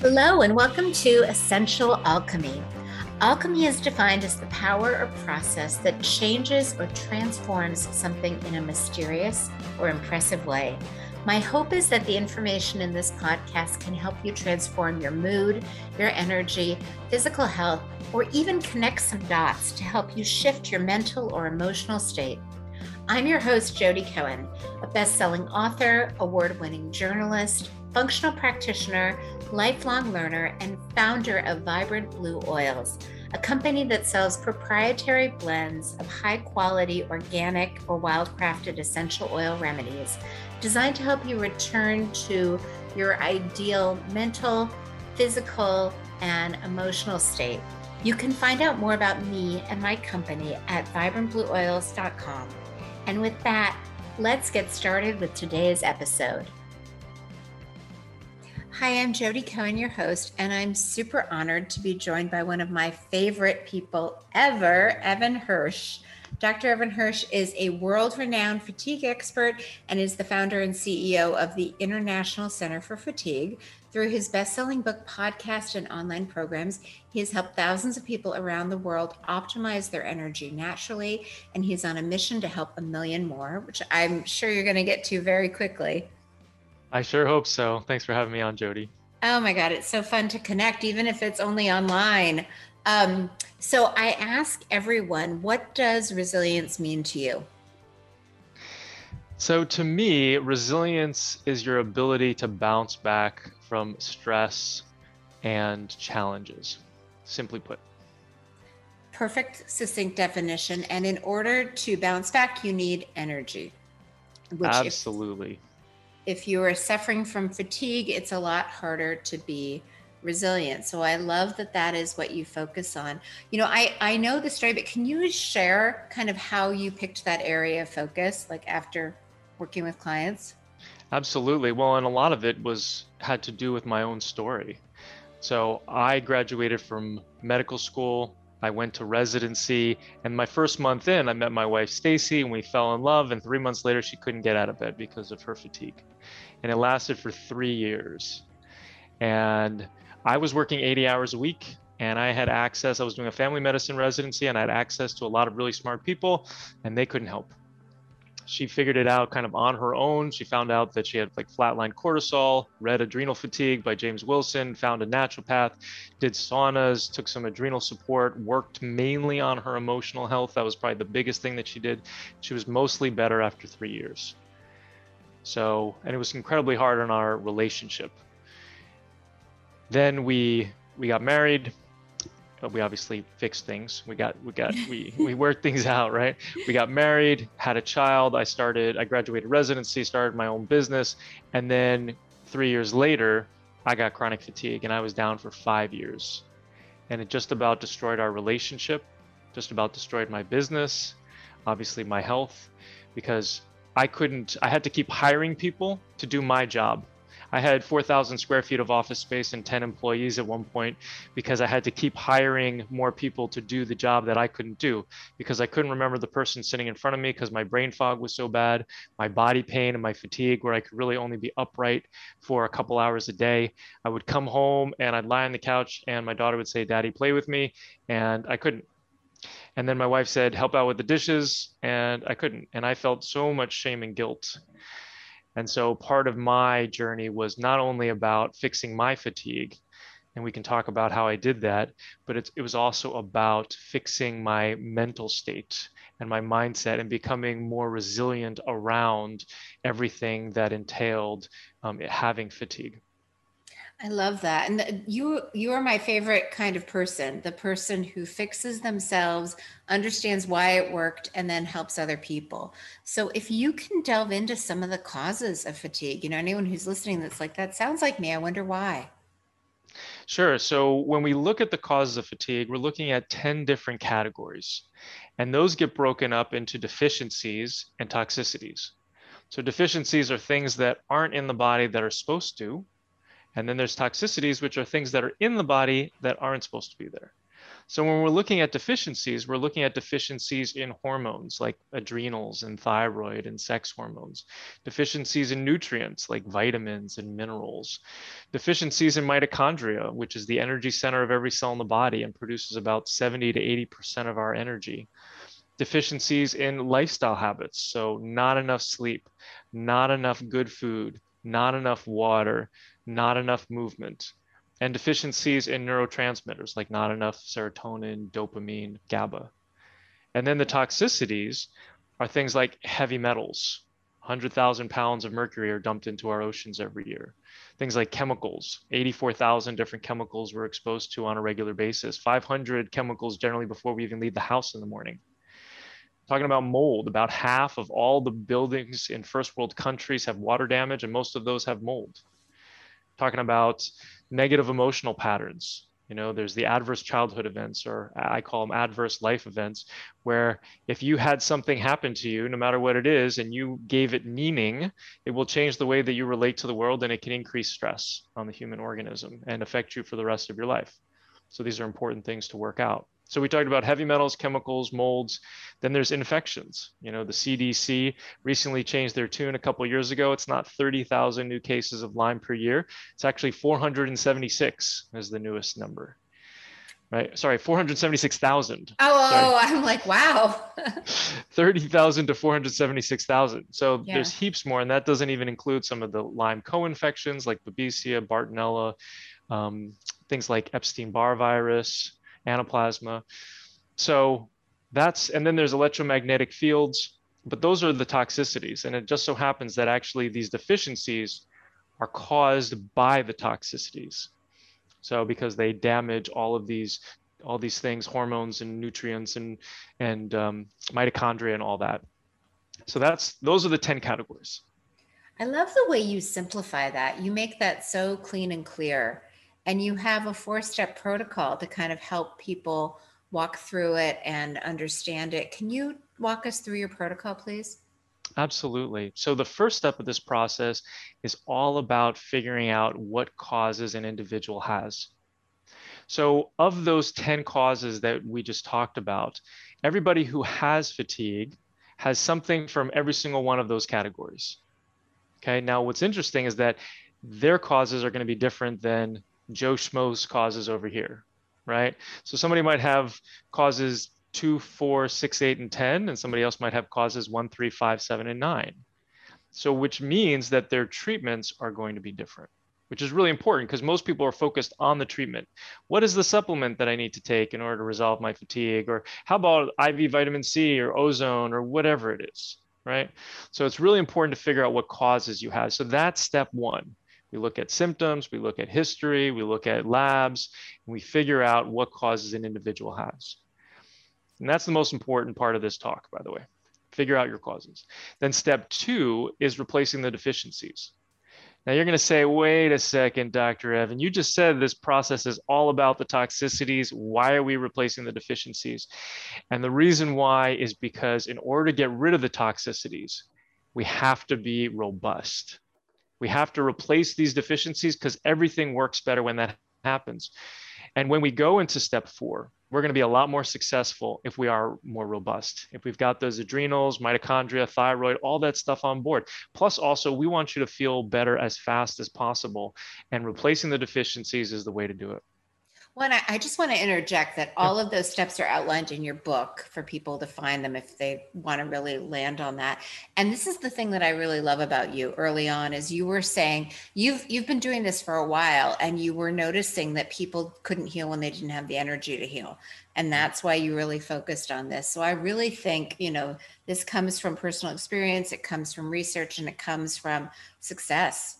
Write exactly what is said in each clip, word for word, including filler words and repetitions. Hello, and welcome to Essential Alchemy. Alchemy is defined as the power or process that changes or transforms something in a mysterious or impressive way. My hope is that the information in this podcast can help you transform your mood, your energy, physical health, or even connect some dots to help you shift your mental or emotional state. I'm your host, Jody Cohen, a best-selling author, award-winning journalist, functional practitioner, lifelong learner, and founder of Vibrant Blue Oils, a company that sells proprietary blends of high-quality organic or wildcrafted essential oil remedies designed to help you return to your ideal mental, physical, and emotional state. You can find out more about me and my company at vibrant blue oils dot com. And with that, let's get started with today's episode. Hi, I'm Jody Cohen, your host, and I'm super honored to be joined by one of my favorite people ever, Evan Hirsch. Doctor Evan Hirsch is a world-renowned fatigue expert and is the founder and C E O of the International Center for Fatigue. Through his best-selling book, podcast, and online programs, he has helped thousands of people around the world optimize their energy naturally, and he's on a mission to help a million more, which I'm sure you're going to get to very quickly. I sure hope so. Thanks for having me on, Jody. Oh my God, it's so fun to connect, even if it's only online. Um, so I ask everyone, what does resilience mean to you? So to me, resilience is your ability to bounce back from stress and challenges, simply put. Perfect, succinct definition. And in order to bounce back, you need energy. Which Absolutely. If- If you are suffering from fatigue, it's a lot harder to be resilient. So I love that that is what you focus on. You know, I, I know the story, but can you share kind of how you picked that area of focus, like after working with clients? Absolutely. Well, and a lot of it was had to do with my own story. So I graduated from medical school. I went to residency, and my first month in, I met my wife, Stacy, and we fell in love. And three months later, she couldn't get out of bed because of her fatigue. And it lasted for three years. And I was working eighty hours a week, and I had access. I was doing a family medicine residency, and I had access to a lot of really smart people, and they couldn't help. She figured it out kind of on her own. She found out that she had like flatline cortisol, read Adrenal Fatigue by James Wilson, found a naturopath, did saunas, took some adrenal support, worked mainly on her emotional health. That was probably the biggest thing that she did. She was mostly better after three years. So, and it was incredibly hard on our relationship. Then we we got married. We obviously fixed things. We got, we got, we, we worked things out, right? We got married, had a child. I started, I graduated residency, started my own business. And then three years later, I got chronic fatigue and I was down for five years. And it just about destroyed our relationship, just about destroyed my business, obviously my health, because I couldn't, I had to keep hiring people to do my job. I had four thousand square feet of office space and ten employees at one point because I had to keep hiring more people to do the job that I couldn't do because I couldn't remember the person sitting in front of me because my brain fog was so bad, my body pain and my fatigue where I could really only be upright for a couple hours a day. I would come home and I'd lie on the couch and my daughter would say, "Daddy, play with me." And I couldn't. And then my wife said, "Help out with the dishes." And I couldn't. And I felt so much shame and guilt. And so part of my journey was not only about fixing my fatigue, and we can talk about how I did that, but it, it was also about fixing my mental state and my mindset and becoming more resilient around everything that entailed um, having fatigue. I love that. And you you are my favorite kind of person, the person who fixes themselves, understands why it worked, and then helps other people. So if you can delve into some of the causes of fatigue, you know, anyone who's listening that's like, "That sounds like me, I wonder why." Sure. So when we look at the causes of fatigue, we're looking at ten different categories, and those get broken up into deficiencies and toxicities. So deficiencies are things that aren't in the body that are supposed to. And then there's toxicities, which are things that are in the body that aren't supposed to be there. So when we're looking at deficiencies, we're looking at deficiencies in hormones like adrenals and thyroid and sex hormones, deficiencies in nutrients like vitamins and minerals, deficiencies in mitochondria, which is the energy center of every cell in the body and produces about seventy to eighty percent of our energy, deficiencies in lifestyle habits. So not enough sleep, not enough good food, not enough water, not enough movement, and deficiencies in neurotransmitters, like not enough serotonin, dopamine, GABA. And then the toxicities are things like heavy metals. one hundred thousand pounds of mercury are dumped into our oceans every year. Things like chemicals, eighty-four thousand different chemicals we're exposed to on a regular basis, five hundred chemicals generally before we even leave the house in the morning. Talking about mold, about half of all the buildings in first world countries have water damage, and most of those have mold. Talking about negative emotional patterns. You know, there's the adverse childhood events, or I call them adverse life events, where if you had something happen to you, no matter what it is, and you gave it meaning, it will change the way that you relate to the world, and it can increase stress on the human organism and affect you for the rest of your life. So these are important things to work out. So we talked about heavy metals, chemicals, molds. Then there's infections. You know, the C D C recently changed their tune a couple of years ago. It's not thirty thousand new cases of Lyme per year. It's actually four hundred seventy-six is the newest number, right? Sorry, four hundred seventy-six thousand. Oh, oh I'm like, wow. thirty thousand to four hundred seventy-six thousand. So yeah. There's heaps more. And that doesn't even include some of the Lyme co-infections like Babesia, Bartonella, um, things like Epstein-Barr virus, Anaplasma. So that's, and then there's electromagnetic fields, but those are the toxicities. And it just so happens that actually these deficiencies are caused by the toxicities. So because they damage all of these, all these things, hormones and nutrients and, and um, mitochondria and all that. So that's, those are the ten categories. I love the way you simplify that. You make that so clean and clear. And you have a four-step protocol to kind of help people walk through it and understand it. Can you walk us through your protocol, please? Absolutely. So the first step of this process is all about figuring out what causes an individual has. So of those ten causes that we just talked about, everybody who has fatigue has something from every single one of those categories. Okay. Now, what's interesting is that their causes are going to be different than Joe Schmo's causes over here, right? So somebody might have causes two, four, six, eight, and ten, and somebody else might have causes one, three, five, seven, and nine. So which means that their treatments are going to be different, which is really important because most people are focused on the treatment. What is the supplement that I need to take in order to resolve my fatigue? Or how about I V vitamin C or ozone or whatever it is, right? So it's really important to figure out what causes you have. So that's step one. We look at symptoms, we look at history, we look at labs, and we figure out what causes an individual has. And that's the most important part of this talk, by the way. Figure out your causes. Then step two is replacing the deficiencies. Now you're going to say, wait a second, Doctor Evan, you just said this process is all about the toxicities. Why are we replacing the deficiencies? And the reason why is because in order to get rid of the toxicities, we have to be robust. We have to replace these deficiencies because everything works better when that happens. And when we go into step four, we're going to be a lot more successful if we are more robust, if we've got those adrenals, mitochondria, thyroid, all that stuff on board. Plus, also, we want you to feel better as fast as possible. And replacing the deficiencies is the way to do it. Well, and I just want to interject that all of those steps are outlined in your book for people to find them if they want to really land on that. And this is the thing that I really love about you early on is you were saying you've you've been doing this for a while and you were noticing that people couldn't heal when they didn't have the energy to heal. And that's why you really focused on this. So I really think, you know, this comes from personal experience, it comes from research, and it comes from success.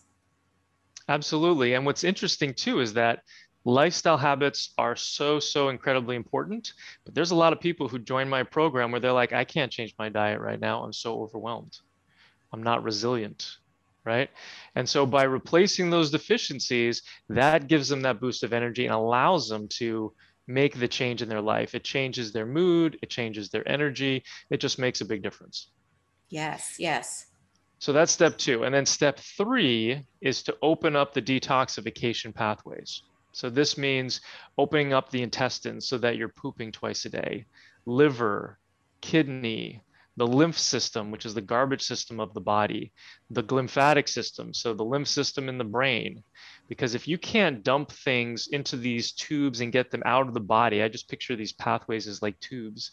Absolutely. And what's interesting too is that lifestyle habits are so, so incredibly important, but there's a lot of people who join my program where they're like, I can't change my diet right now. I'm so overwhelmed. I'm not resilient, right? And so by replacing those deficiencies, that gives them that boost of energy and allows them to make the change in their life. It changes their mood. It changes their energy. It just makes a big difference. Yes, yes. So that's step two. And then step three is to open up the detoxification pathways. So this means opening up the intestines so that you're pooping twice a day, liver, kidney, the lymph system, which is the garbage system of the body, the glymphatic system, so the lymph system in the brain. Because if you can't dump things into these tubes and get them out of the body, I just picture these pathways as like tubes,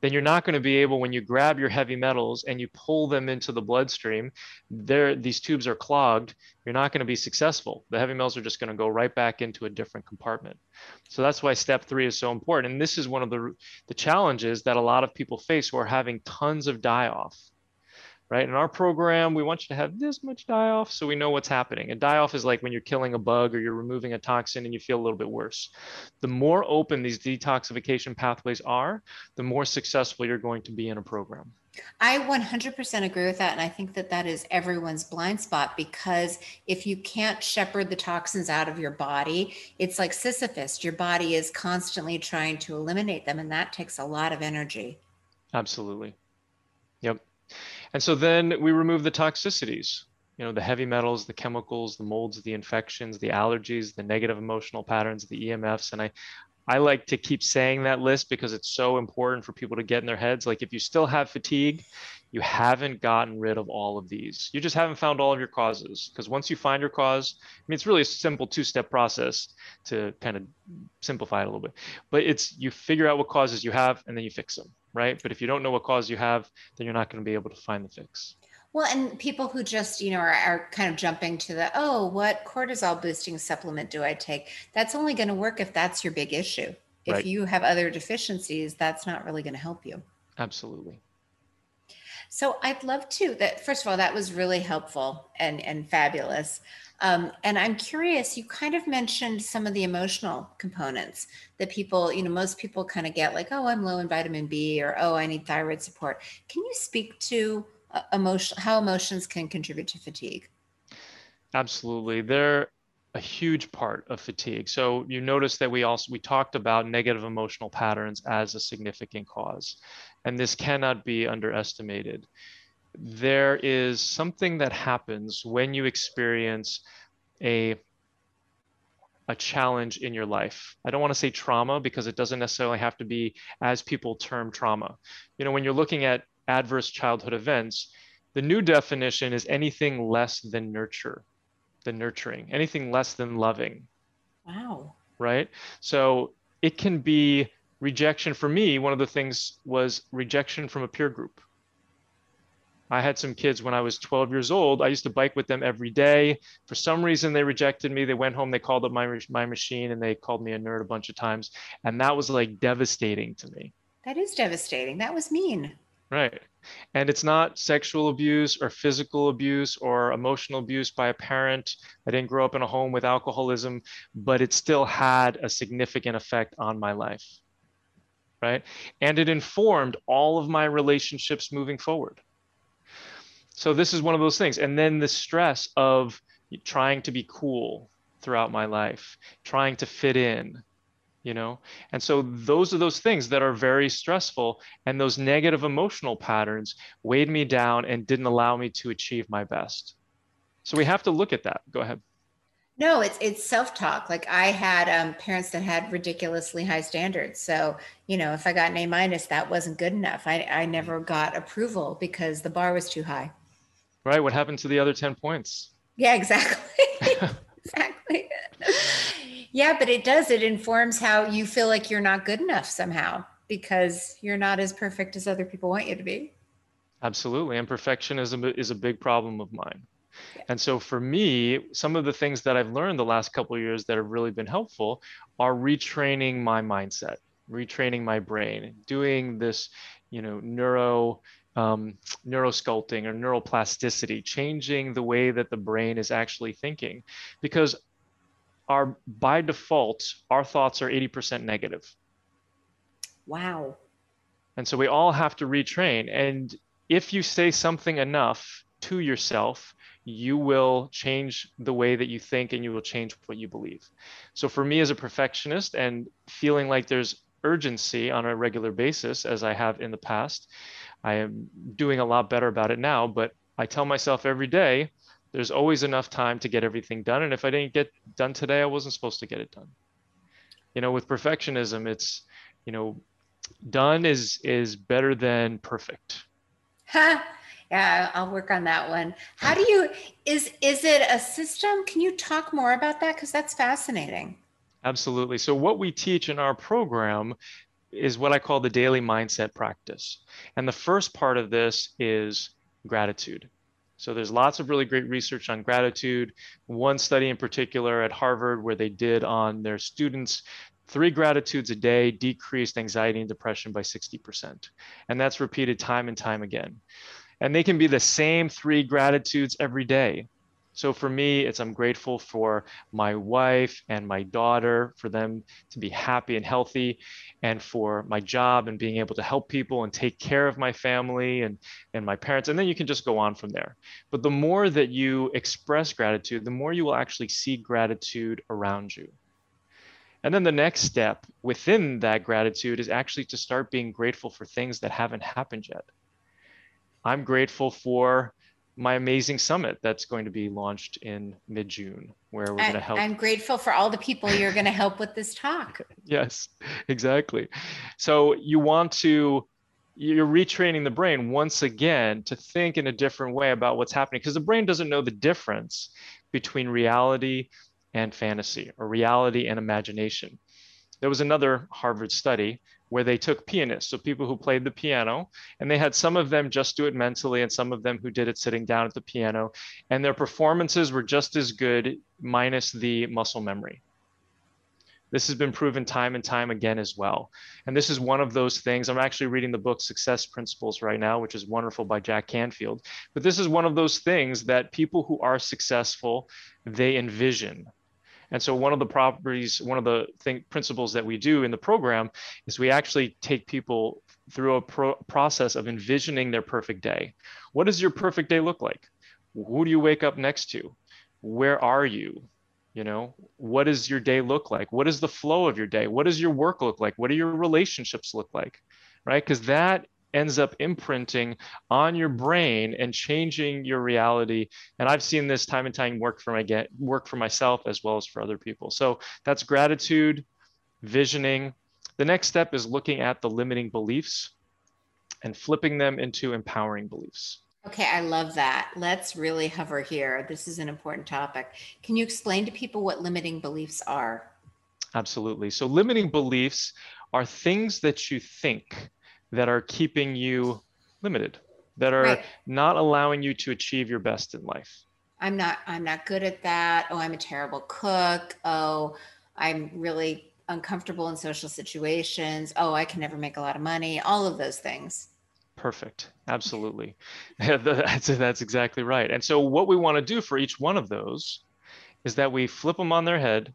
then you're not going to be able, when you grab your heavy metals and you pull them into the bloodstream, there these tubes are clogged, you're not going to be successful. The heavy metals are just going to go right back into a different compartment. So that's why step three is so important. And this is one of the, the challenges that a lot of people face who are having tons of die-off. Right? In our program, we want you to have this much die-off so we know what's happening. A die-off is like when you're killing a bug or you're removing a toxin and you feel a little bit worse. The more open these detoxification pathways are, the more successful you're going to be in a program. I one hundred percent agree with that. And I think that that is everyone's blind spot, because if you can't shepherd the toxins out of your body, it's like Sisyphus. Your body is constantly trying to eliminate them, and that takes a lot of energy. Absolutely. Yep. And so then we remove the toxicities, you know, the heavy metals, the chemicals, the molds, the infections, the allergies, the negative emotional patterns, the E M Fs. And I, I like to keep saying that list because it's so important for people to get in their heads. Like, if you still have fatigue, you haven't gotten rid of all of these. You just haven't found all of your causes. Because once you find your cause, I mean, it's really a simple two-step process to kind of simplify it a little bit. But it's, you figure out what causes you have and then you fix them. Right? But if you don't know what cause you have, then you're not going to be able to find the fix. Well, and people who just, you know, are, are kind of jumping to the, oh, what cortisol boosting supplement do I take? That's only going to work if that's your big issue. If right. you have other deficiencies, that's not really going to help you. Absolutely. So I'd love to, that, first of all, that was really helpful and, and fabulous. Um, and I'm curious, you kind of mentioned some of the emotional components that people, you know, most people kind of get like, oh, I'm low in vitamin B, or, oh, I need thyroid support. Can you speak to uh, emotion, how emotions can contribute to fatigue? Absolutely. They're a huge part of fatigue. So you notice that we also, we talked about negative emotional patterns as a significant cause, and this cannot be underestimated. There is something that happens when you experience a, a challenge in your life. I don't want to say trauma, because it doesn't necessarily have to be as people term trauma. You know, when you're looking at adverse childhood events, the new definition is anything less than nurture, than nurturing, anything less than loving. Wow. Right? So it can be rejection. For me, one of the things was rejection from a peer group. I had some kids when I was twelve years old. I used to bike with them every day. For some reason, they rejected me. They went home, they called up my, my machine, and they called me a nerd a bunch of times. And that was like devastating to me. That is devastating. That was mean. Right. And it's not sexual abuse or physical abuse or emotional abuse by a parent. I didn't grow up in a home with alcoholism, but it still had a significant effect on my life. Right. And it informed all of my relationships moving forward. So this is one of those things. And then the stress of trying to be cool throughout my life, trying to fit in, you know? And so those are those things that are very stressful. And those negative emotional patterns weighed me down and didn't allow me to achieve my best. So we have to look at that. Go ahead. No, it's it's self-talk. Like, I had um, parents that had ridiculously high standards. So, you know, if I got an A minus, that wasn't good enough. I, I never got approval because the bar was too high. Right. What happened to the other ten points? Yeah, exactly. Exactly. Yeah, but it does. It informs how you feel like you're not good enough somehow, because you're not as perfect as other people want you to be. Absolutely. And perfectionism is a big problem of mine. Yeah. And so for me, some of the things that I've learned the last couple of years that have really been helpful are retraining my mindset, retraining my brain, doing this, you know, neuro... Um, neurosculpting or neuroplasticity, changing the way that the brain is actually thinking, because our, by default, our thoughts are eighty percent negative. Wow. And so we all have to retrain. And if you say something enough to yourself, you will change the way that you think, and you will change what you believe. So for me, as a perfectionist and feeling like there's urgency on a regular basis, as I have in the past, I am doing a lot better about it now, but I tell myself every day, there's always enough time to get everything done. And if I didn't get done today, I wasn't supposed to get it done. you know, with perfectionism, it's, you know, done is, is better than perfect. Huh. Yeah, I'll work on that one. How do you, is, is it a system? Can you talk more about that? Because that's fascinating. Absolutely. So what we teach in our program is what I call the daily mindset practice. And the first part of this is gratitude. So there's lots of really great research on gratitude. One study in particular at Harvard where they did on their students, three gratitudes a day decreased anxiety and depression by sixty percent. And that's repeated time and time again. And they can be the same three gratitudes every day. So for me, it's I'm grateful for my wife and my daughter, for them to be happy and healthy, and for my job and being able to help people and take care of my family and, and my parents. And then you can just go on from there. But the more that you express gratitude, the more you will actually see gratitude around you. And then the next step within that gratitude is actually to start being grateful for things that haven't happened yet. I'm grateful for my amazing summit that's going to be launched in mid-June, where we're I, going to help. I'm grateful for all the people you're going to help with this talk. Yes, exactly. So you want to, you're retraining the brain once again to think in a different way about what's happening, because the brain doesn't know the difference between reality and fantasy, or reality and imagination. There was another Harvard study where they took pianists, so people who played the piano, and they had some of them just do it mentally and some of them who did it sitting down at the piano, and their performances were just as good minus the muscle memory. This has been proven time and time again as well. And this is one of those things. I'm actually reading the book Success Principles right now, which is wonderful, by Jack Canfield. But this is one of those things that people who are successful, they envision. And so one of the properties, one of the thing, principles that we do in the program is we actually take people through a pro- process of envisioning their perfect day. What does your perfect day look like? Who do you wake up next to? Where are you? You know, what does your day look like? What is the flow of your day? What does your work look like? What do your relationships look like? Right? Because that ends up imprinting on your brain and changing your reality. And I've seen this time and time work for my get, work for myself as well as for other people. So that's gratitude, visioning. The next step is looking at the limiting beliefs and flipping them into empowering beliefs. Okay, I love that. Let's really hover here. This is an important topic. Can you explain to people what limiting beliefs are? Absolutely. So limiting beliefs are things that you think that are keeping you limited, that are right. not allowing you to achieve your best in life. I'm not, I'm not good at that. Oh, I'm a terrible cook. Oh, I'm really uncomfortable in social situations. Oh, I can never make a lot of money. All of those things. Perfect. Absolutely. that's, that's exactly right. And so what we want to do for each one of those is that we flip them on their head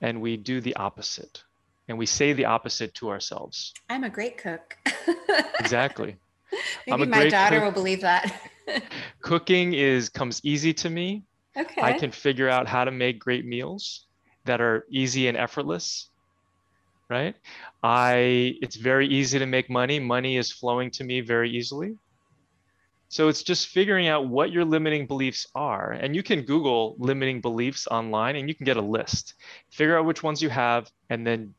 and we do the opposite. And we say the opposite to ourselves. I'm a great cook. Exactly. Maybe I'm a my great daughter cook. Will believe that. Cooking is comes easy to me. Okay. I can figure out how to make great meals that are easy and effortless. Right? I it's very easy to make money. Money is flowing to me very easily. So it's just figuring out what your limiting beliefs are. And you can Google limiting beliefs online and you can get a list. Figure out which ones you have and then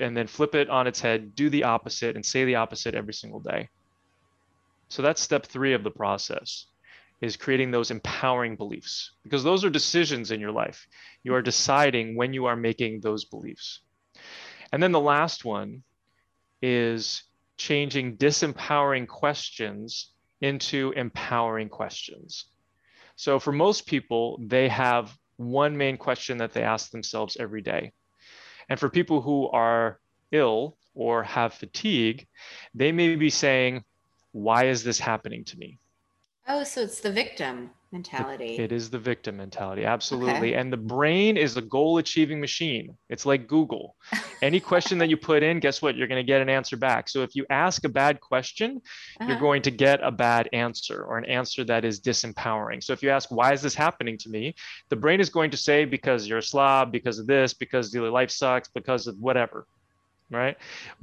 and then flip it on its head, do the opposite, and say the opposite every single day. So that's step three of the process, is creating those empowering beliefs, because those are decisions in your life. You are deciding when you are making those beliefs. And then the last one is changing disempowering questions into empowering questions. So for most people, they have one main question that they ask themselves every day. And for people who are ill or have fatigue, they may be saying, why is this happening to me? Oh, so it's the victim mentality. It, it is the victim mentality. Absolutely. Okay. And the brain is a goal achieving machine. It's like Google. Any question that you put in, guess what? You're going to get an answer back. So if you ask a bad question, uh-huh. you're going to get a bad answer, or an answer that is disempowering. So if you ask, why is this happening to me? The brain is going to say, because you're a slob, because of this, because your life sucks, because of whatever. Right?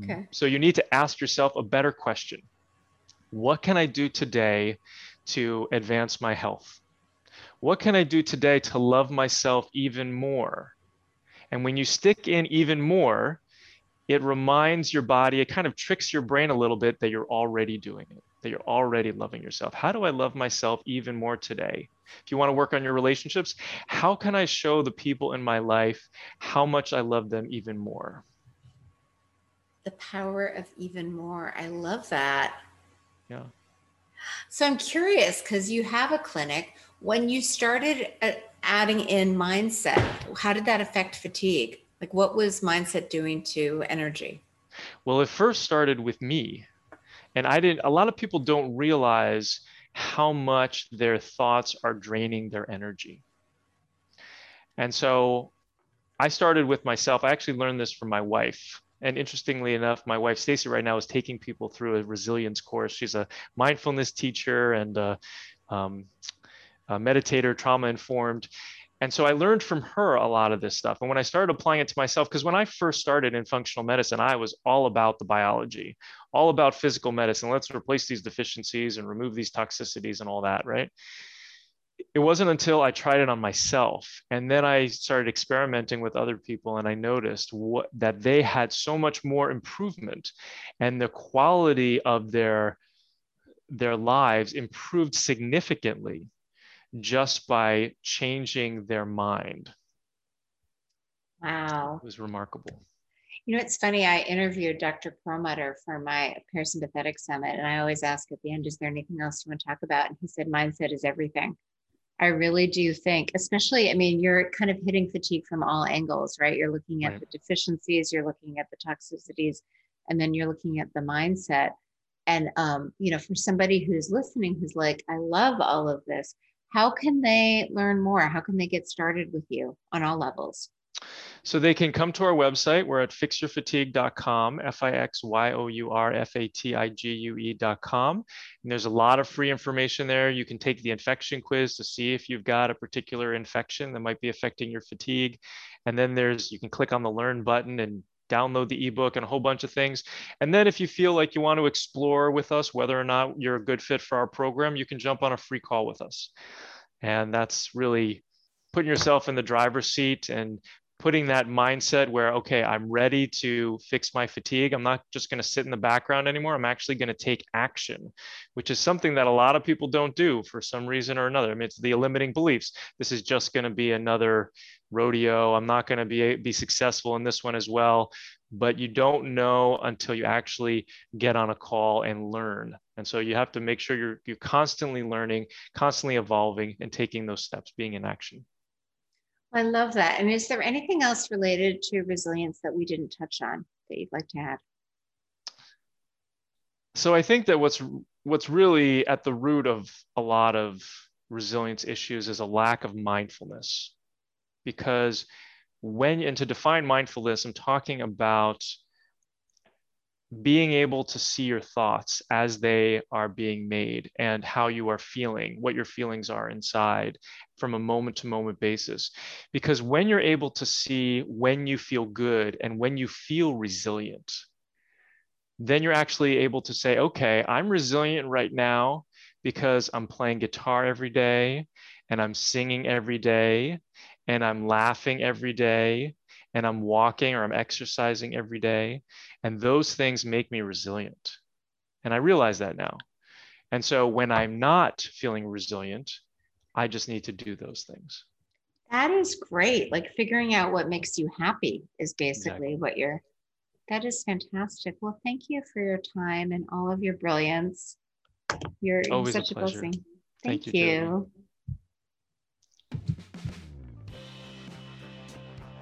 Okay. So you need to ask yourself a better question. What can I do today to advance my health? What can I do today to love myself even more? And when you stick in even more, it reminds your body, it kind of tricks your brain a little bit that you're already doing it, that you're already loving yourself. How do I love myself even more today? If you want to work on your relationships, how can I show the people in my life how much I love them even more? The power of even more. I love that. Yeah. So I'm curious, because you have a clinic. When you started adding in mindset, how did that affect fatigue? Like, what was mindset doing to energy? Well, it first started with me. And I didn't, a lot of people don't realize how much their thoughts are draining their energy. And so I started with myself. I actually learned this from my wife. And interestingly enough, my wife, Stacy, right now is taking people through a resilience course. She's a mindfulness teacher and a, um, a meditator, trauma-informed. And so I learned from her a lot of this stuff. And when I started applying it to myself, because when I first started in functional medicine, I was all about the biology, all about physical medicine. Let's replace these deficiencies and remove these toxicities and all that, right? It wasn't until I tried it on myself. And then I started experimenting with other people. And I noticed what, that they had so much more improvement, and the quality of their, their lives improved significantly, just by changing their mind. Wow. It was remarkable. You know, it's funny. I interviewed Doctor Perlmutter for my Parasympathetic Summit, and I always ask at the end, is there anything else you want to talk about? And he said, mindset is everything. I really do think, especially, I mean, you're kind of hitting fatigue from all angles, right? You're looking at right. the deficiencies, you're looking at the toxicities, and then you're looking at the mindset. And, um, you know, for somebody who's listening, who's like, I love all of this, how can they learn more? How can they get started with you on all levels? So they can come to our website. We're at fix your fatigue dot com, F I X Y O U R F A T I G U E dot com. And there's a lot of free information there. You can take the infection quiz to see if you've got a particular infection that might be affecting your fatigue. And then there's, you can click on the learn button and download the ebook and a whole bunch of things. And then if you feel like you want to explore with us whether or not you're a good fit for our program, you can jump on a free call with us. And that's really putting yourself in the driver's seat and putting that mindset where, okay, I'm ready to fix my fatigue. I'm not just going to sit in the background anymore. I'm actually going to take action, which is something that a lot of people don't do for some reason or another. I mean, it's the limiting beliefs. This is just going to be another rodeo. I'm not going to be, be successful in this one as well. But you don't know until you actually get on a call and learn. And so you have to make sure you're, you're constantly learning, constantly evolving, and taking those steps, being in action. I love that. And is there anything else related to resilience that we didn't touch on that you'd like to add? So I think that what's what's really at the root of a lot of resilience issues is a lack of mindfulness. Because when, and to define mindfulness, I'm talking about being able to see your thoughts as they are being made and how you are feeling, what your feelings are inside from a moment to moment basis. Because when you're able to see when you feel good and when you feel resilient, then you're actually able to say, okay, I'm resilient right now because I'm playing guitar every day, and I'm singing every day, and I'm laughing every day, and I'm walking or I'm exercising every day. And those things make me resilient. And I realize that now. And so when I'm not feeling resilient, I just need to do those things. That is great. Like figuring out what makes you happy is basically exactly. what you're, that is fantastic. Well, thank you for your time and all of your brilliance. You're Always such a, a blessing. Thank, thank you. you.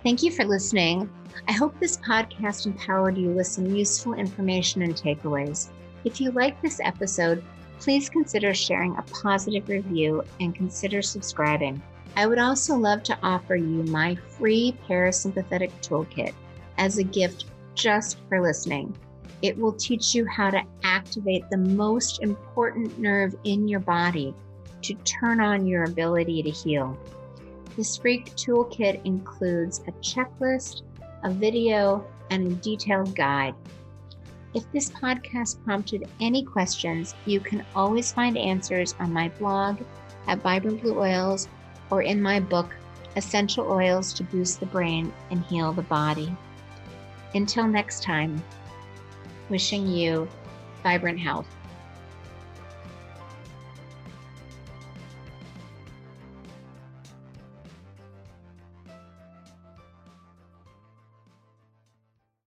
Thank you for listening. I hope this podcast empowered you with some useful information and takeaways. If you like this episode, please consider sharing a positive review and consider subscribing. I would also love to offer you my free Parasympathetic Toolkit as a gift just for listening. It will teach you how to activate the most important nerve in your body to turn on your ability to heal. This free toolkit includes a checklist, a video, and a detailed guide. If this podcast prompted any questions, you can always find answers on my blog at Vibrant Blue Oils or in my book, essential oils to boost the brain and heal the body. Until next time, wishing you vibrant health.